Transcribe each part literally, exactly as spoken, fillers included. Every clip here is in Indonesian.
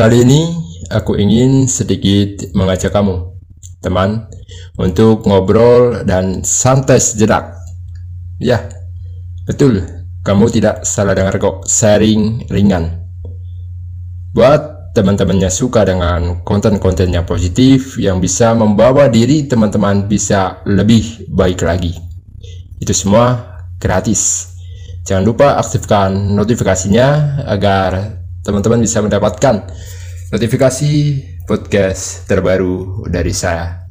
Kali ini aku ingin sedikit mengajak kamu, teman, untuk ngobrol dan santai sejenak. Ya, betul, kamu tidak salah dengar kok, sharing ringan. Buat teman-temannya suka dengan konten-konten yang positif, yang bisa membawa diri teman-teman bisa lebih baik lagi. Itu semua gratis. Jangan lupa aktifkan notifikasinya agar teman-teman bisa mendapatkan notifikasi podcast terbaru dari saya.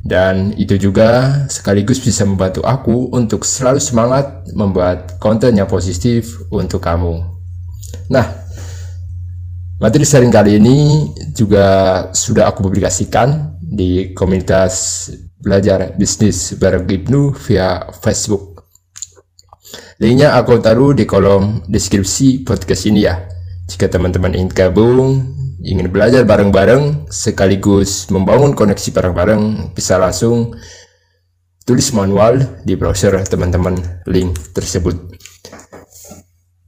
Dan itu juga sekaligus bisa membantu aku untuk selalu semangat membuat konten yang positif untuk kamu. Nah, materi sharing kali ini juga sudah aku publikasikan di komunitas belajar bisnis bareng Ibnu via Facebook. Linknya aku taruh di kolom deskripsi podcast ini ya. Jika teman-teman ingin gabung, ingin belajar bareng-bareng, sekaligus membangun koneksi bareng-bareng, bisa langsung tulis manual di browser teman-teman link tersebut.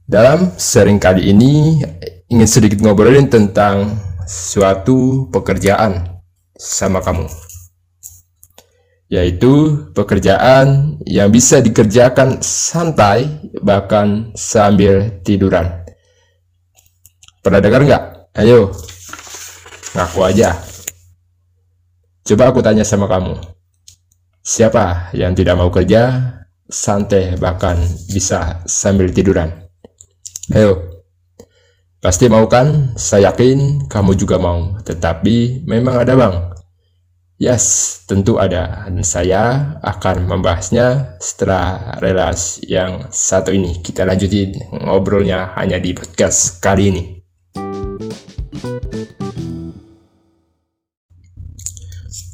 Dalam sharing kali ini, ingin sedikit ngobrolin tentang suatu pekerjaan sama kamu. Yaitu pekerjaan yang bisa dikerjakan santai, bahkan sambil tiduran. Pernah dengar nggak? Ayo, ngaku aja. Coba aku tanya sama kamu. Siapa yang tidak mau kerja, santai bahkan bisa sambil tiduran? Ayo, pasti mau kan? Saya yakin kamu juga mau. Tetapi memang ada bang? Yes, tentu ada. Dan saya akan membahasnya setelah relas yang satu ini. Kita lanjutin ngobrolnya hanya di podcast kali ini.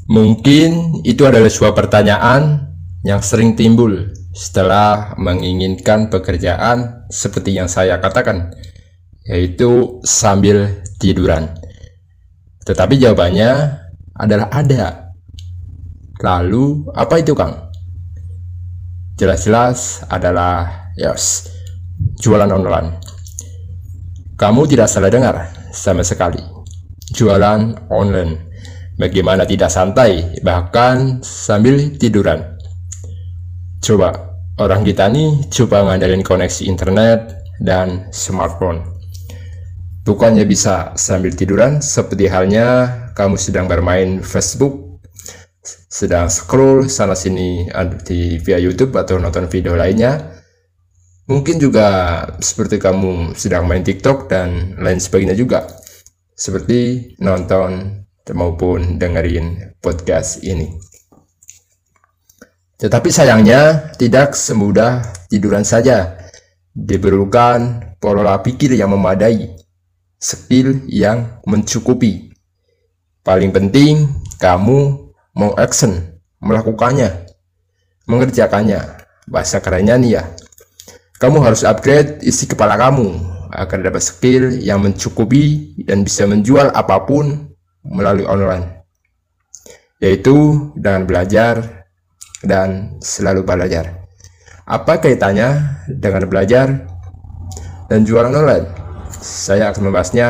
Mungkin itu adalah sebuah pertanyaan yang sering timbul setelah menginginkan pekerjaan seperti yang saya katakan, yaitu sambil tiduran. Tetapi jawabannya adalah ada. Lalu apa itu Kang? Jelas-jelas adalah yes, jualan online. Kamu tidak salah dengar sama sekali. Jualan online. Bagaimana tidak santai, bahkan sambil tiduran. Coba, orang kita nih coba ngandelin koneksi internet dan smartphone. Bukannya bisa sambil tiduran, seperti halnya kamu sedang bermain Facebook, sedang scroll sana-sini di via YouTube atau nonton video lainnya. Mungkin juga seperti kamu sedang main TikTok dan lain sebagainya juga. Seperti nonton maupun dengerin podcast ini. Tetapi sayangnya tidak semudah tiduran saja. Diperlukan pola pikir yang memadai, skill yang mencukupi. Paling penting kamu mau action, melakukannya, mengerjakannya. Bahasa kerennya nih ya. Kamu harus upgrade isi kepala kamu agar dapat skill yang mencukupi dan bisa menjual apapun melalui online, yaitu dengan belajar dan selalu belajar. Apa kaitannya dengan belajar dan jualan online? Saya akan membahasnya.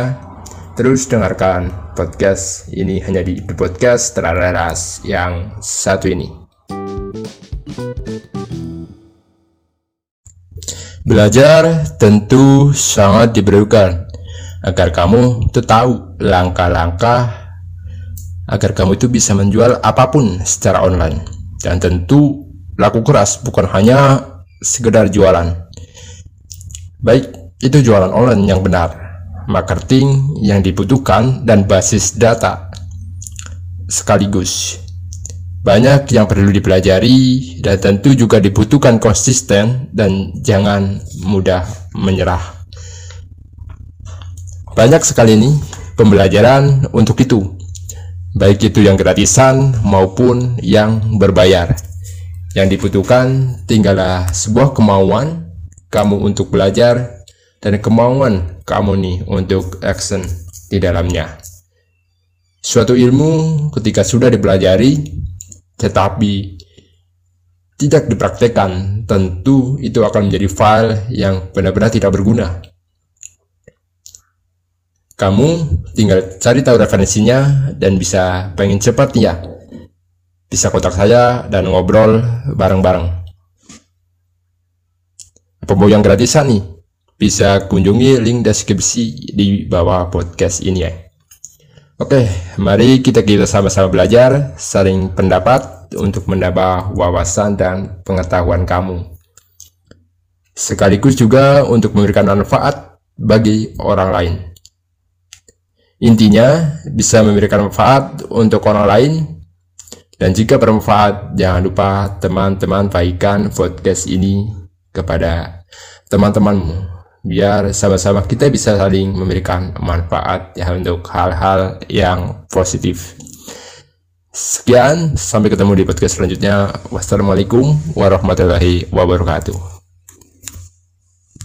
Terus dengarkan podcast ini hanya di podcast terlaras yang satu ini. Belajar tentu sangat diperlukan agar kamu itu tahu langkah-langkah agar kamu itu bisa menjual apapun secara online. Dan tentu laku keras, bukan hanya sekedar jualan. Baik itu jualan online yang benar, marketing yang dibutuhkan, dan basis data. Sekaligus banyak yang perlu dipelajari dan tentu juga dibutuhkan konsisten dan jangan mudah menyerah. Banyak sekali ini pembelajaran untuk itu, baik itu yang gratisan maupun yang berbayar. Yang dibutuhkan tinggallah sebuah kemauan kamu untuk belajar dan kemauan kamu nih untuk action di dalamnya. Suatu ilmu ketika sudah dipelajari tetapi tidak dipraktekkan, tentu itu akan menjadi file yang benar-benar tidak berguna. Kamu tinggal cari tahu referensinya dan bisa pengen cepat ya. Bisa kontak saya dan ngobrol bareng-bareng. Apa mau yang gratisan nih? Bisa kunjungi link deskripsi di bawah podcast ini ya. Oke, mari kita kita sama-sama belajar, sharing pendapat untuk menambah wawasan dan pengetahuan kamu. Sekaligus juga untuk memberikan manfaat bagi orang lain. Intinya, bisa memberikan manfaat untuk orang lain. Dan jika bermanfaat, jangan lupa teman-teman bagikan podcast ini kepada teman-temanmu, biar sama-sama kita bisa saling memberikan manfaat ya untuk hal-hal yang positif. Sekian, sampai ketemu di podcast selanjutnya. Wassalamualaikum warahmatullahi wabarakatuh.